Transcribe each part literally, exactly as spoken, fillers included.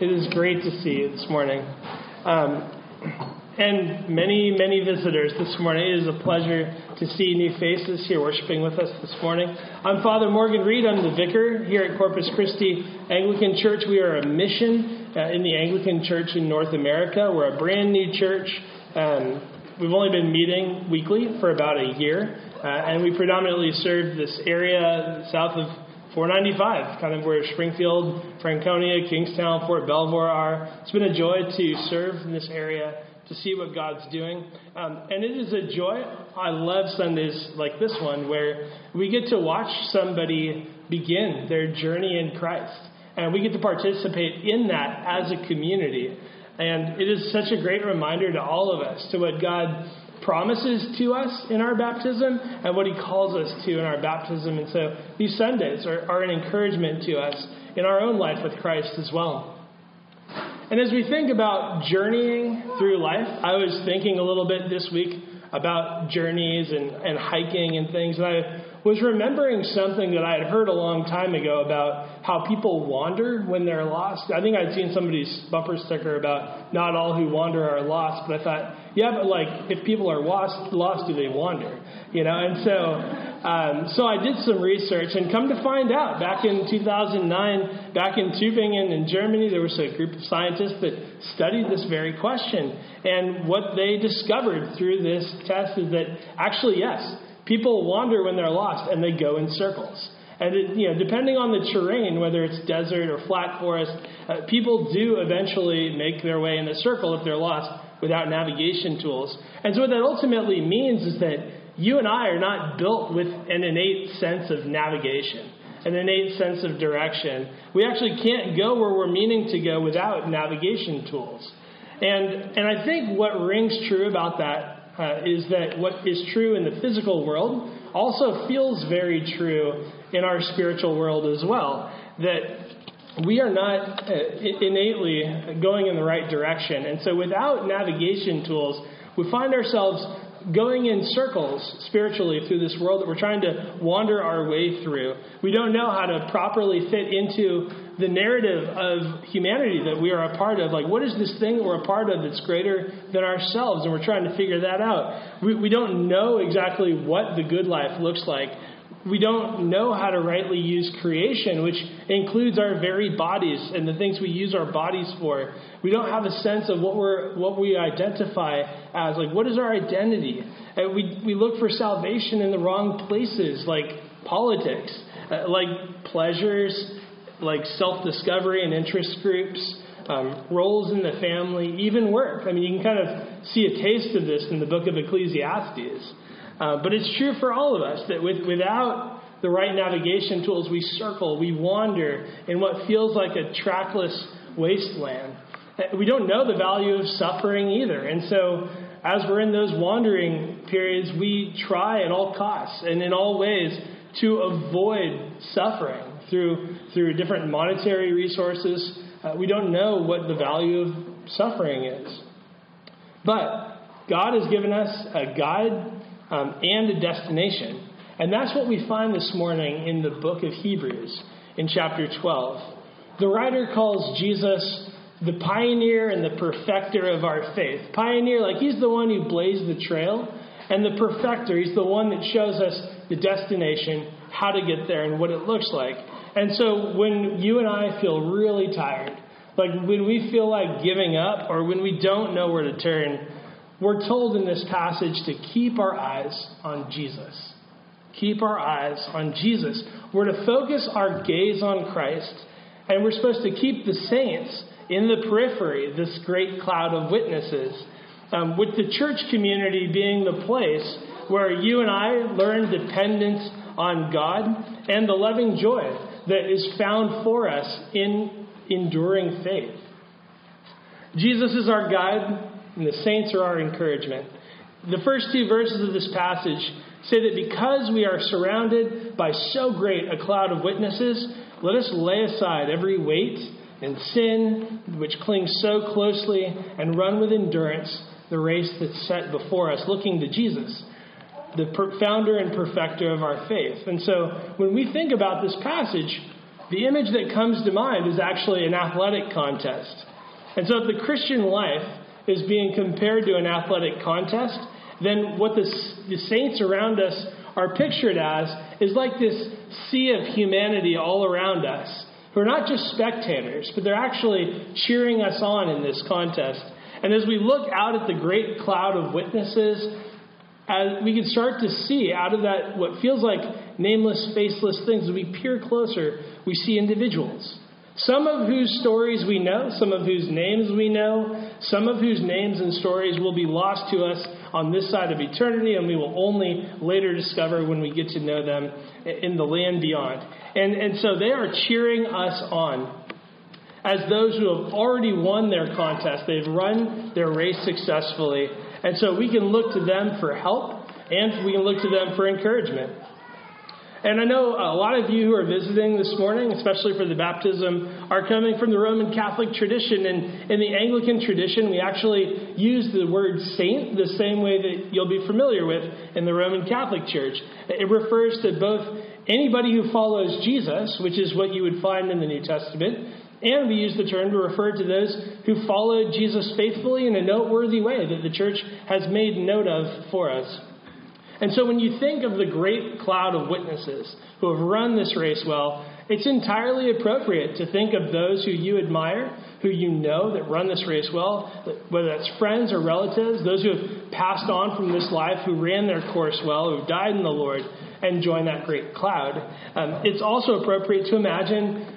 It is great to see you this morning. Um, and many, many visitors this morning. It is a pleasure to see new faces here worshiping with us this morning. I'm Father Morgan Reed. I'm the vicar here at Corpus Christi Anglican Church. We are a mission uh, in the Anglican Church in North America. We're a brand new church. Um, we've only been meeting weekly for about a year, uh, and we predominantly serve this area south of four ninety-five, kind of where Springfield, Franconia, Kingstown, Fort Belvoir are. It's been a joy to serve in this area, to see what God's doing. Um, and it is a joy. I love Sundays like this one, where we get to watch somebody begin their journey in Christ. And we get to participate in that as a community. And it is such a great reminder to all of us, to what God promises to us in our baptism and what he calls us to in our baptism. And so these Sundays are, are an encouragement to us in our own life with Christ as well. And as we think about journeying through life, I was thinking a little bit this week about journeys and, and hiking and things. And I was remembering something that I had heard a long time ago about how people wander when they're lost. I think I'd seen somebody's bumper sticker about not all who wander are lost. But I thought, yeah, but like if people are lost, lost, do they wander? You know, and so um, so I did some research and come to find out back in two thousand nine, back in Tübingen in Germany, there was a group of scientists that studied this very question. And what they discovered through this test is that actually, yes, people wander when they're lost and they go in circles. And it, you know, depending on the terrain, whether it's desert or flat forest, uh, people do eventually make their way in a circle if they're lost without navigation tools. And so what that ultimately means is that you and I are not built with an innate sense of navigation, an innate sense of direction. We actually can't go where we're meaning to go without navigation tools. And and I think what rings true about that Uh, is that what is true in the physical world also feels very true in our spiritual world as well, that we are not uh, innately going in the right direction. And so without navigation tools, we find ourselves going in circles spiritually through this world that we're trying to wander our way through. We don't know how to properly fit into the narrative of humanity that we are a part of. Like, what is this thing that we're a part of that's greater than ourselves? And we're trying to figure that out. We, we don't know exactly what the good life looks like. We don't know how to rightly use creation, which includes our very bodies and the things we use our bodies for. We don't have a sense of what we're what we identify as. Like, what is our identity? And we we look for salvation in the wrong places, like politics, uh, like pleasures, like self-discovery and interest groups, um, roles in the family, even work. I mean, you can kind of see a taste of this in the book of Ecclesiastes. Uh, but it's true for all of us that with, without the right navigation tools, we circle, we wander in what feels like a trackless wasteland. We don't know the value of suffering either. And so as we're in those wandering periods, we try at all costs and in all ways to avoid suffering through through different monetary resources. Uh, we don't know what the value of suffering is. But God has given us a guide um, and a destination. And that's what we find this morning in the book of Hebrews in chapter twelve. The writer calls Jesus the pioneer and the perfecter of our faith. Pioneer, like he's the one who blazed the trail. And the perfecter, he's the one that shows us the destination, how to get there, and what it looks like. And so when you and I feel really tired, like when we feel like giving up or when we don't know where to turn, we're told in this passage to keep our eyes on Jesus. Keep our eyes on Jesus. We're to focus our gaze on Christ, and we're supposed to keep the saints in the periphery, this great cloud of witnesses, um, with the church community being the place where you and I learn dependence on God and the loving joy that is found for us in enduring faith. Jesus is our guide, and the saints are our encouragement. The first two verses of this passage say that because we are surrounded by so great a cloud of witnesses, let us lay aside every weight and sin which clings so closely and run with endurance the race that's set before us, looking to Jesus, the founder and perfecter of our faith. And so when we think about this passage, the image that comes to mind is actually an athletic contest. And so if the Christian life is being compared to an athletic contest, then what the, the saints around us are pictured as is like this sea of humanity all around us, who are not just spectators, but they're actually cheering us on in this contest. And as we look out at the great cloud of witnesses, as we can start to see out of that what feels like nameless, faceless things, as we peer closer, we see individuals. Some of whose stories we know, some of whose names we know, some of whose names and stories will be lost to us on this side of eternity, and we will only later discover when we get to know them in the land beyond. And, and so they are cheering us on as those who have already won their contest. They've run their race successfully. And so we can look to them for help, and we can look to them for encouragement. And I know a lot of you who are visiting this morning, especially for the baptism, are coming from the Roman Catholic tradition. And in the Anglican tradition, we actually use the word saint the same way that you'll be familiar with in the Roman Catholic Church. It refers to both anybody who follows Jesus, which is what you would find in the New Testament, and we use the term to refer to those who followed Jesus faithfully in a noteworthy way that the Church has made note of for us. And so when you think of the great cloud of witnesses who have run this race well, it's entirely appropriate to think of those who you admire, who you know that run this race well, whether that's friends or relatives, those who have passed on from this life, who ran their course well, who died in the Lord, and joined that great cloud. Um, it's also appropriate to imagine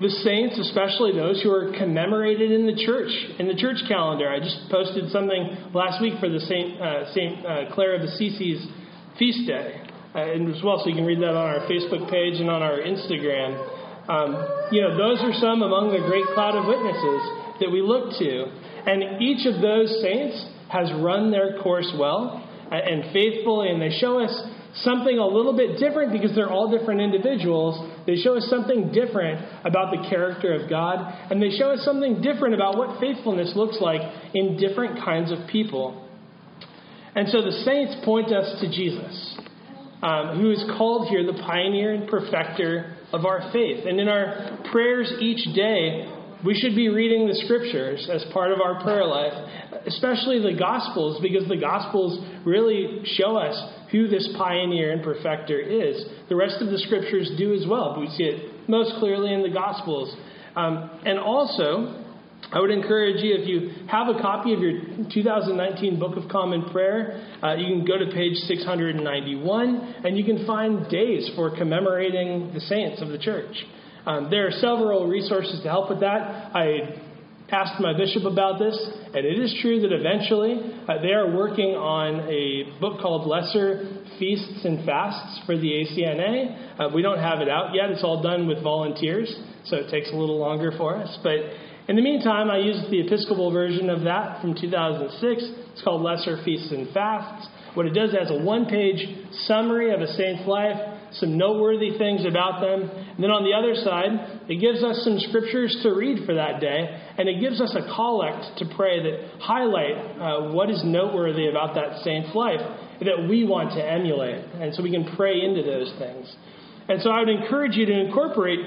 the saints, especially those who are commemorated in the church, in the church calendar. I just posted something last week for the Saint Uh, Saint uh, Clare of Assisi's feast day uh, and as well, so you can read that on our Facebook page and on our Instagram. Um, you know, those are some among the great cloud of witnesses that we look to. And each of those saints has run their course well and faithfully, and they show us something a little bit different because they're all different individuals. They show us something different about the character of God, and they show us something different about what faithfulness looks like in different kinds of people. And so the saints point us to Jesus, um, who is called here the pioneer and perfecter of our faith. And in our prayers each day, we should be reading the scriptures as part of our prayer life, especially the Gospels, because the Gospels really show us who this pioneer and perfecter is. The rest of the scriptures do as well, but we see it most clearly in the Gospels. Um, and also, I would encourage you, if you have a copy of your two thousand nineteen Book of Common Prayer, uh, you can go to page six ninety-one, and you can find days for commemorating the saints of the church. Um, there are several resources to help with that. I asked my bishop about this, and it is true that eventually uh, they are working on a book called Lesser Feasts and Fasts for the A C N A. Uh, we don't have it out yet. It's all done with volunteers, so it takes a little longer for us. But in the meantime, I used the Episcopal version of that from two thousand six. It's called Lesser Feasts and Fasts. What it does, it has a one-page summary of a saint's life, some noteworthy things about them. And then on the other side, it gives us some scriptures to read for that day. And it gives us a collect to pray that highlight uh, what is noteworthy about that saint's life that we want to emulate. And so we can pray into those things. And so I would encourage you to incorporate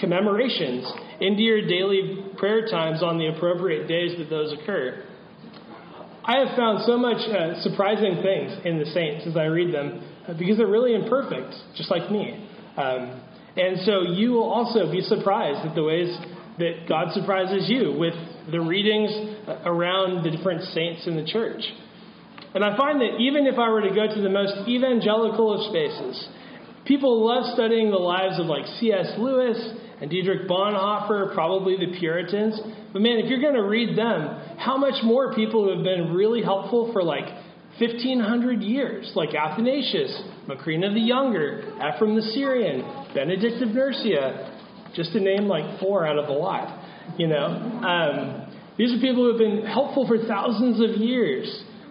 commemorations into your daily prayer times on the appropriate days that those occur. I have found so much uh, surprising things in the saints as I read them because they're really imperfect, just like me. Um, and so you will also be surprised at the ways that God surprises you with the readings around the different saints in the church. And I find that even if I were to go to the most evangelical of spaces, people love studying the lives of like C S Lewis and Dietrich Bonhoeffer, probably the Puritans. But man, if you're going to read them, how much more people who have been really helpful for like fifteen hundred years, like Athanasius, Macrina the Younger, Ephraim the Syrian, Benedict of Nursia, just to name like four out of the lot, you know. Um, These are people who have been helpful for thousands of years.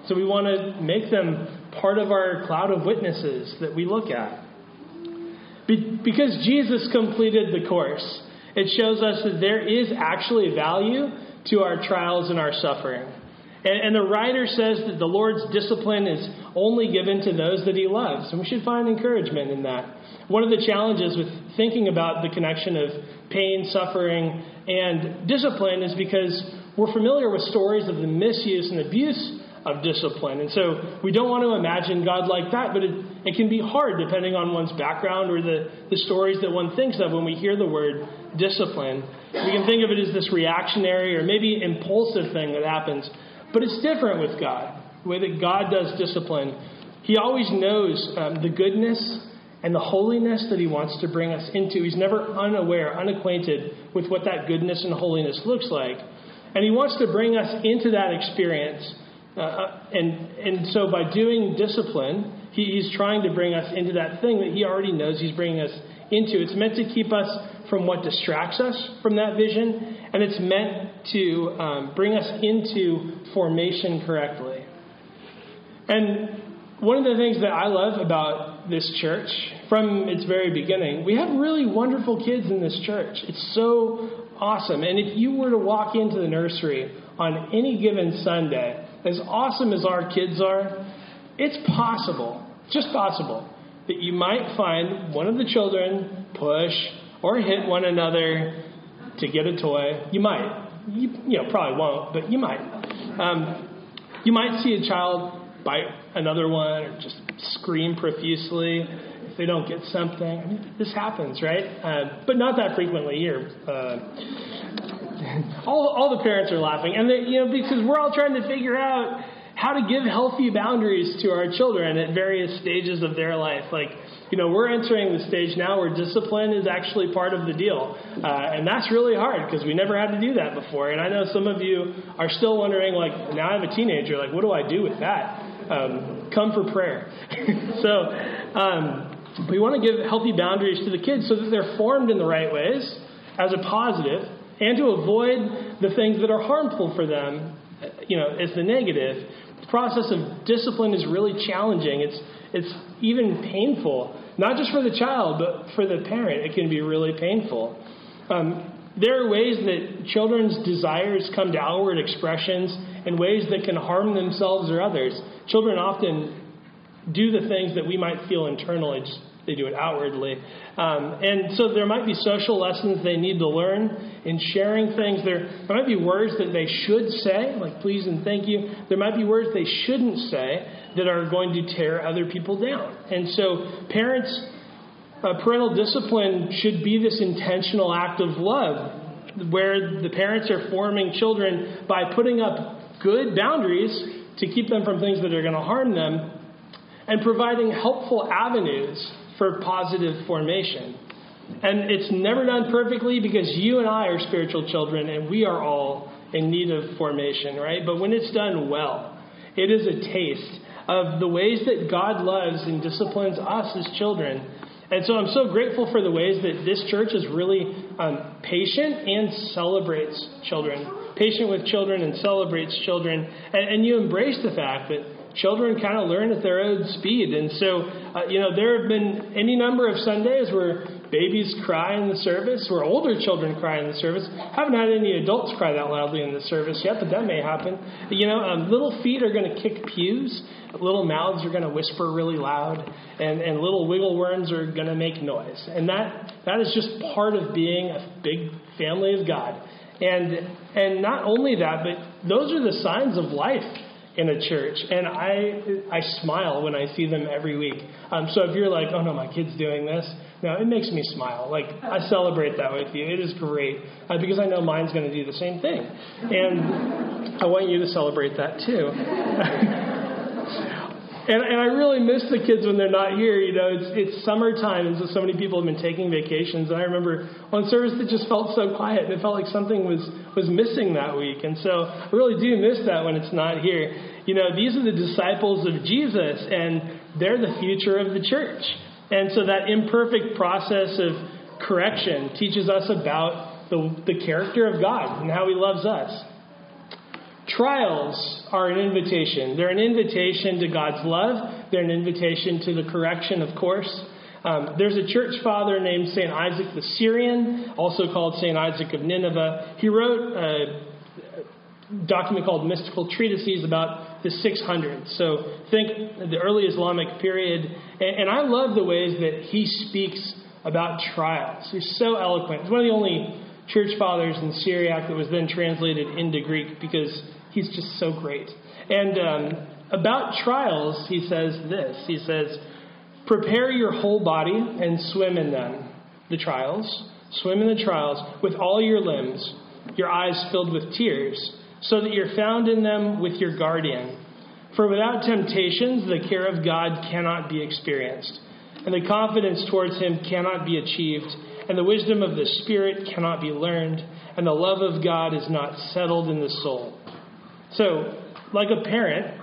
So we want to make them part of our cloud of witnesses that we look at. Be- because Jesus completed the course, it shows us that there is actually value to our trials and our suffering. And, and the writer says that the Lord's discipline is only given to those that he loves. And we should find encouragement in that. One of the challenges with thinking about the connection of pain, suffering, and discipline is because we're familiar with stories of the misuse and abuse of discipline. And so we don't want to imagine God like that, but it, it can be hard depending on one's background or the, the stories that one thinks of when we hear the word discipline. We can think of it as this reactionary or maybe impulsive thing that happens, but it's different with God, the way that God does discipline. He always knows um, the goodness and the holiness that he wants to bring us into. He's never unaware, unacquainted with what that goodness and holiness looks like. And he wants to bring us into that experience. Uh, and and so by doing discipline, he, he's trying to bring us into that thing that he already knows he's bringing us into. It's meant to keep us from what distracts us from that vision, and it's meant to um, bring us into formation correctly. And one of the things that I love about this church from its very beginning, we have really wonderful kids in this church. It's so awesome. And if you were to walk into the nursery on any given Sunday, as awesome as our kids are, it's possible, just possible, that you might find one of the children push or hit one another to get a toy. You might. You, you know, probably won't, but you might. Um, you might see a child bite another one or just scream profusely if they don't get something. I mean, this happens, right? Uh, but not that frequently here. Uh, All, all the parents are laughing, and they, you know, because we're all trying to figure out how to give healthy boundaries to our children at various stages of their life. Like, you know, we're entering the stage now where discipline is actually part of the deal, uh, and that's really hard because we never had to do that before. And I know some of you are still wondering, like, now I have a teenager, like, what do I do with that? Um, come for prayer. so um, we want to give healthy boundaries to the kids so that they're formed in the right ways as a positive, and to avoid the things that are harmful for them, you know, as the negative. The process of discipline is really challenging. It's it's even painful, not just for the child, but for the parent. It can be really painful. Um, there are ways that children's desires come to outward expressions in ways that can harm themselves or others. Children often do the things that we might feel internally, just they do it outwardly. Um, and so there might be social lessons they need to learn in sharing things. There, there might be words that they should say, like please and thank you. There might be words they shouldn't say that are going to tear other people down. And so parents, uh, parental discipline should be this intentional act of love where the parents are forming children by putting up good boundaries to keep them from things that are going to harm them and providing helpful avenues for positive formation. And it's never done perfectly because you and I are spiritual children and we are all in need of formation, right? But when it's done well, it is a taste of the ways that God loves and disciplines us as children. And so I'm so grateful for the ways that this church is really um, patient and celebrates children. Patient with children and celebrates children. And, and you embrace the fact that children kind of learn at their own speed. And so, uh, you know, there have been any number of Sundays where babies cry in the service, where older children cry in the service. Haven't had any adults cry that loudly in the service yet, but that may happen. You know, um, little feet are going to kick pews. Little mouths are going to whisper really loud. And, and little wiggle worms are going to make noise. And that that is just part of being a big family of God. And, and not only that, but those are the signs of life in a church, and I I smile when I see them every week. Um, so if you're like, oh no, my kid's doing this, no, it makes me smile. Like, I celebrate that with you. It is great, uh, because I know mine's going to do the same thing, and I want you to celebrate that too. and and I really miss the kids when they're not here. You know, it's it's summertime, and so so many people have been taking vacations. And I remember one service that just felt so quiet, and it felt like something was. was missing that week. And so I really do miss that when it's not here. You know, these are the disciples of Jesus, and they're the future of the church. And so that imperfect process of correction teaches us about the, the character of God and how he loves us. Trials are an invitation. They're an invitation to God's love. They're an invitation to the correction, of course. Um, there's a church father named Saint Isaac the Syrian, also called Saint Isaac of Nineveh. He wrote a document called Mystical Treatises about the six hundreds. So think the early Islamic period. And, and I love the ways that he speaks about trials. He's so eloquent. He's one of the only church fathers in Syriac that was then translated into Greek because he's just so great. And um, about trials, he says this. He says, prepare your whole body and swim in them, the trials. Swim in the trials with all your limbs, your eyes filled with tears, so that you're found in them with your guardian. For without temptations, the care of God cannot be experienced, and the confidence towards him cannot be achieved, and the wisdom of the Spirit cannot be learned, and the love of God is not settled in the soul. So, like a parent,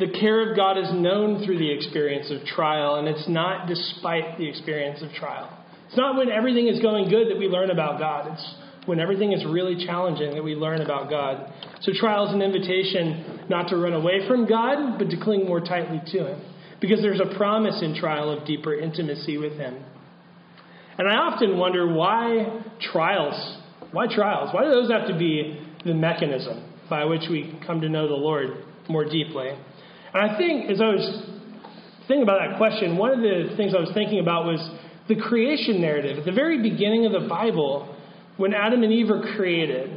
the care of God is known through the experience of trial, and it's not despite the experience of trial. It's not when everything is going good that we learn about God. It's when everything is really challenging that we learn about God. So trial is an invitation not to run away from God, but to cling more tightly to him, because there's a promise in trial of deeper intimacy with him. And I often wonder why trials, why trials, why do those have to be the mechanism by which we come to know the Lord more deeply? And I think as I was thinking about that question, one of the things I was thinking about was the creation narrative. At the very beginning of the Bible, when Adam and Eve were created,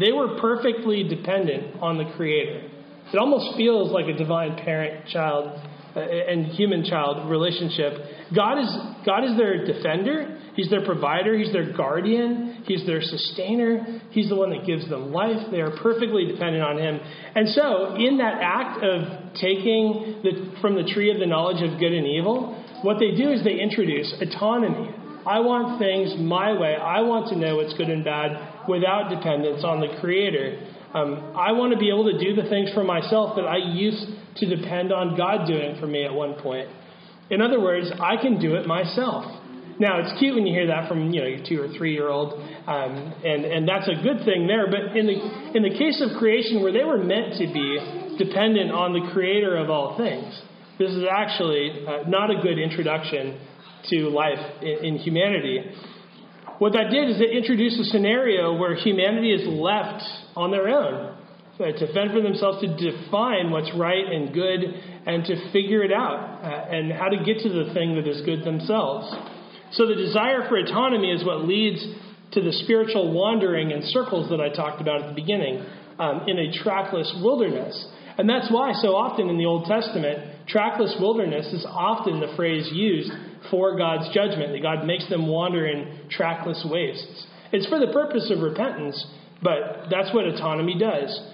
they were perfectly dependent on the Creator. It almost feels like a divine parent-child and human-child relationship. God is God is their defender. He's their provider. He's their guardian. He's their sustainer. He's the one that gives them life. They are perfectly dependent on him. And so in that act of taking the, from the tree of the knowledge of good and evil, what they do is they introduce autonomy. I want things my way. I want to know what's good and bad without dependence on the Creator. Um, I want to be able to do the things for myself that I used to depend on God doing for me at one point. In other words, I can do it myself. Now, it's cute when you hear that from, you know, your two or three-year-old, um, and, and that's a good thing there. But in the in the case of creation, where they were meant to be dependent on the Creator of all things, this is actually uh, not a good introduction to life in, in humanity. What that did is it introduced a scenario where humanity is left on their own to fend for themselves, to define what's right and good, and to figure it out uh, and how to get to the thing that is good themselves. So the desire for autonomy is what leads to the spiritual wandering and circles that I talked about at the beginning um, in a trackless wilderness. And that's why so often in the Old Testament, trackless wilderness is often the phrase used for God's judgment, that God makes them wander in trackless wastes. It's for the purpose of repentance, but that's what autonomy does.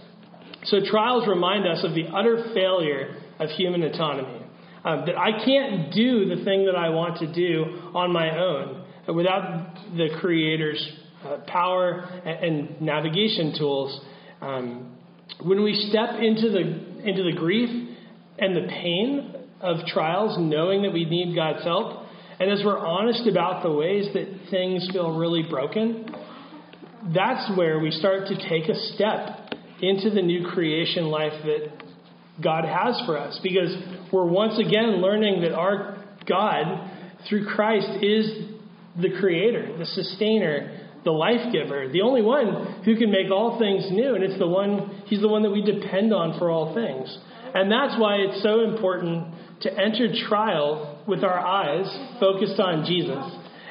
So trials remind us of the utter failure of human autonomy, um, that I can't do the thing that I want to do on my own without the Creator's uh, power and, and navigation tools. Um, when we step into the into the grief and the pain of trials, knowing that we need God's help, and as we're honest about the ways that things feel really broken, that's where we start to take a step into the new creation life that God has for us, because we're once again learning that our God, through Christ, is the Creator, the sustainer, the life giver, the only one who can make all things new, and it's the one, he's the one that we depend on for all things. And that's why it's so important to enter trial with our eyes focused on Jesus,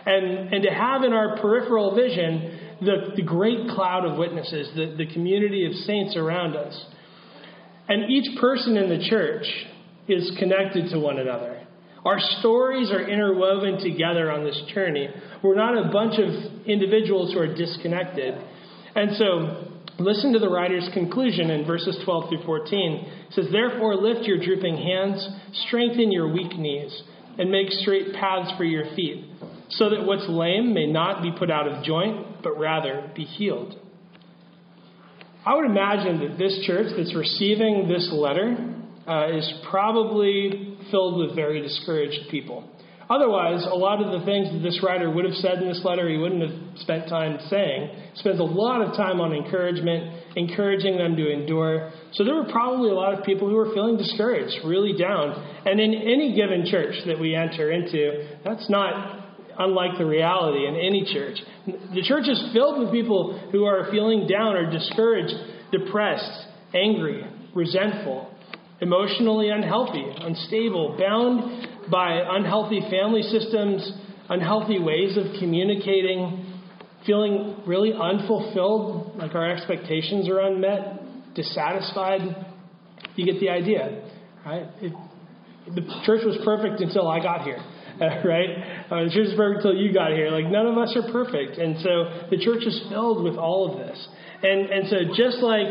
and, and to have in our peripheral vision the, the great cloud of witnesses, the, the community of saints around us. And each person in the church is connected to one another. Our stories are interwoven together on this journey. We're not a bunch of individuals who are disconnected. And so listen to the writer's conclusion in verses twelve through fourteen. It says, therefore, lift your drooping hands, strengthen your weak knees, and make straight paths for your feet, so that what's lame may not be put out of joint, but rather be healed. I would imagine that this church that's receiving this letter uh, is probably filled with very discouraged people. Otherwise, a lot of the things that this writer would have said in this letter, he wouldn't have spent time saying. He spends a lot of time on encouragement, encouraging them to endure. So there were probably a lot of people who were feeling discouraged, really down. And in any given church that we enter into, that's not unlike the reality in any church. The church is filled with people who are feeling down or discouraged, depressed, angry, resentful, emotionally unhealthy, unstable, bound by unhealthy family systems, unhealthy ways of communicating, feeling really unfulfilled, like our expectations are unmet, dissatisfied. You get the idea, right? It, the church was perfect until I got here, right? Uh, the church is perfect until you got here. Like, none of us are perfect. And so the church is filled with all of this. And, and so just like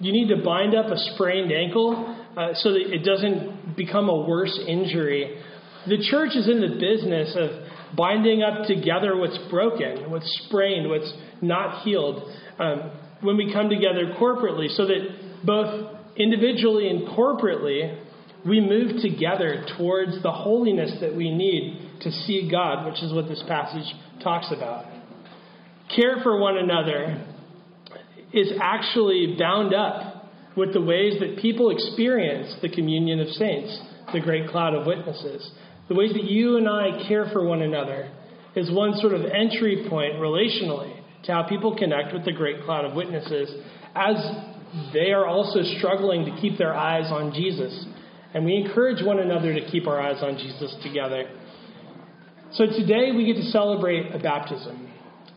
you need to bind up a sprained ankle uh, so that it doesn't become a worse injury, the church is in the business of binding up together what's broken, what's sprained, what's not healed, um, when we come together corporately, so that both individually and corporately we move together towards the holiness that we need to see God, which is what this passage talks about. Care for one another is actually bound up with the ways that people experience the communion of saints, the great cloud of witnesses. The ways that you and I care for one another is one sort of entry point relationally to how people connect with the great cloud of witnesses, as they are also struggling to keep their eyes on Jesus. And we encourage one another to keep our eyes on Jesus together. So today we get to celebrate a baptism.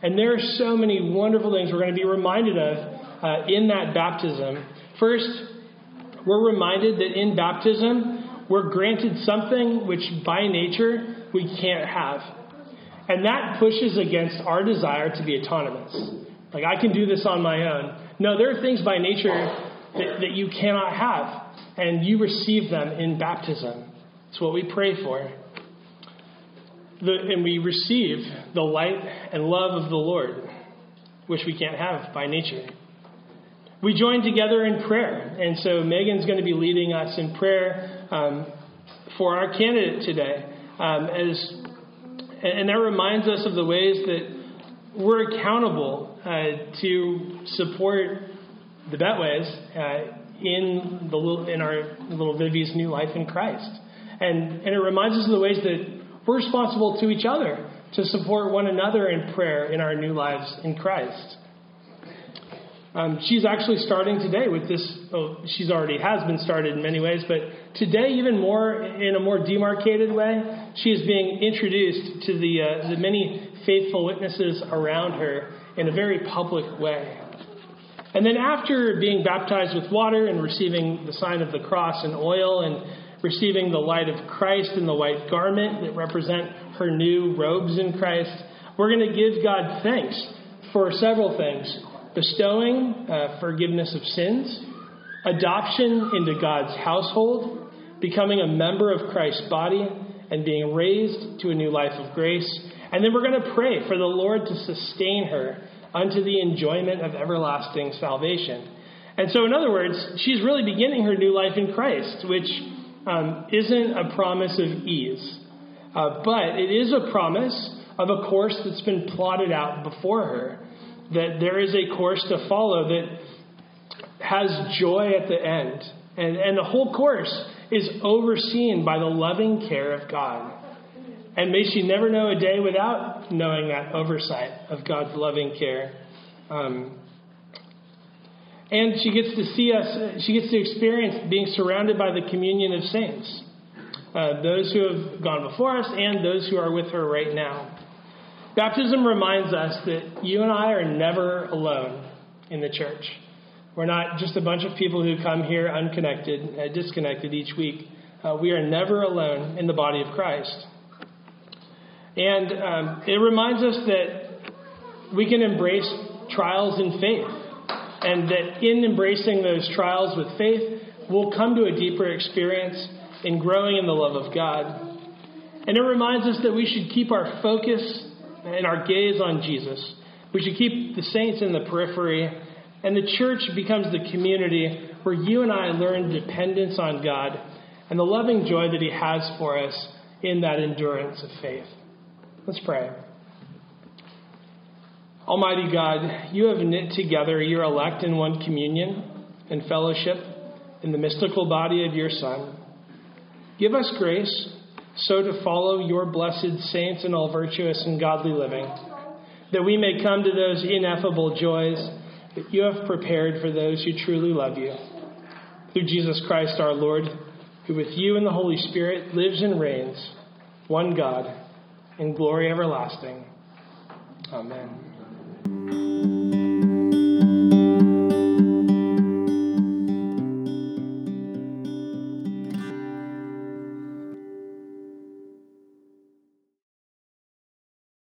And there are so many wonderful things we're going to be reminded of uh, in that baptism. First, we're reminded that in baptism, we're granted something which by nature we can't have. And that pushes against our desire to be autonomous. Like, I can do this on my own. No, there are things by nature that, that you cannot have. And you receive them in baptism. It's what we pray for. The, and we receive the light and love of the Lord, which we can't have by nature. We join together in prayer. And so Megan's going to be leading us in prayer um, for our candidate today. Um, as, and that reminds us of the ways that we're accountable uh, to support the Betways uh, in, the little, in our little Vivi's new life in Christ. And, and it reminds us of the ways that we're responsible to each other to support one another in prayer in our new lives in Christ. Um, she's actually starting today with this. Oh, she's already has been started in many ways, but today even more in a more demarcated way, she is being introduced to the uh, the many faithful witnesses around her in a very public way. And then after being baptized with water and receiving the sign of the cross and oil and receiving the light of Christ in the white garment that represent her new robes in Christ, we're going to give God thanks for several things. Bestowing uh, forgiveness of sins, adoption into God's household, becoming a member of Christ's body, and being raised to a new life of grace. And then we're going to pray for the Lord to sustain her unto the enjoyment of everlasting salvation. And so, in other words, she's really beginning her new life in Christ, which Um, isn't a promise of ease, uh, but it is a promise of a course that's been plotted out before her, that there is a course to follow that has joy at the end. And, and the whole course is overseen by the loving care of God. And may she never know a day without knowing that oversight of God's loving care. Um And she gets to see us, she gets to experience being surrounded by the communion of saints, uh, those who have gone before us and those who are with her right now. Baptism reminds us that you and I are never alone in the church. We're not just a bunch of people who come here unconnected, uh, disconnected each week. Uh, we are never alone in the body of Christ. And um, it reminds us that we can embrace trials in faith. And that in embracing those trials with faith, we'll come to a deeper experience in growing in the love of God. And it reminds us that we should keep our focus and our gaze on Jesus. We should keep the saints in the periphery. And the church becomes the community where you and I learn dependence on God and the loving joy that he has for us in that endurance of faith. Let's pray. Almighty God, you have knit together your elect in one communion and fellowship in the mystical body of your Son. Give us grace so to follow your blessed saints in all virtuous and godly living, that we may come to those ineffable joys that you have prepared for those who truly love you. Through Jesus Christ our Lord, who with you and the Holy Spirit lives and reigns, one God, in glory everlasting. Amen. Thank you.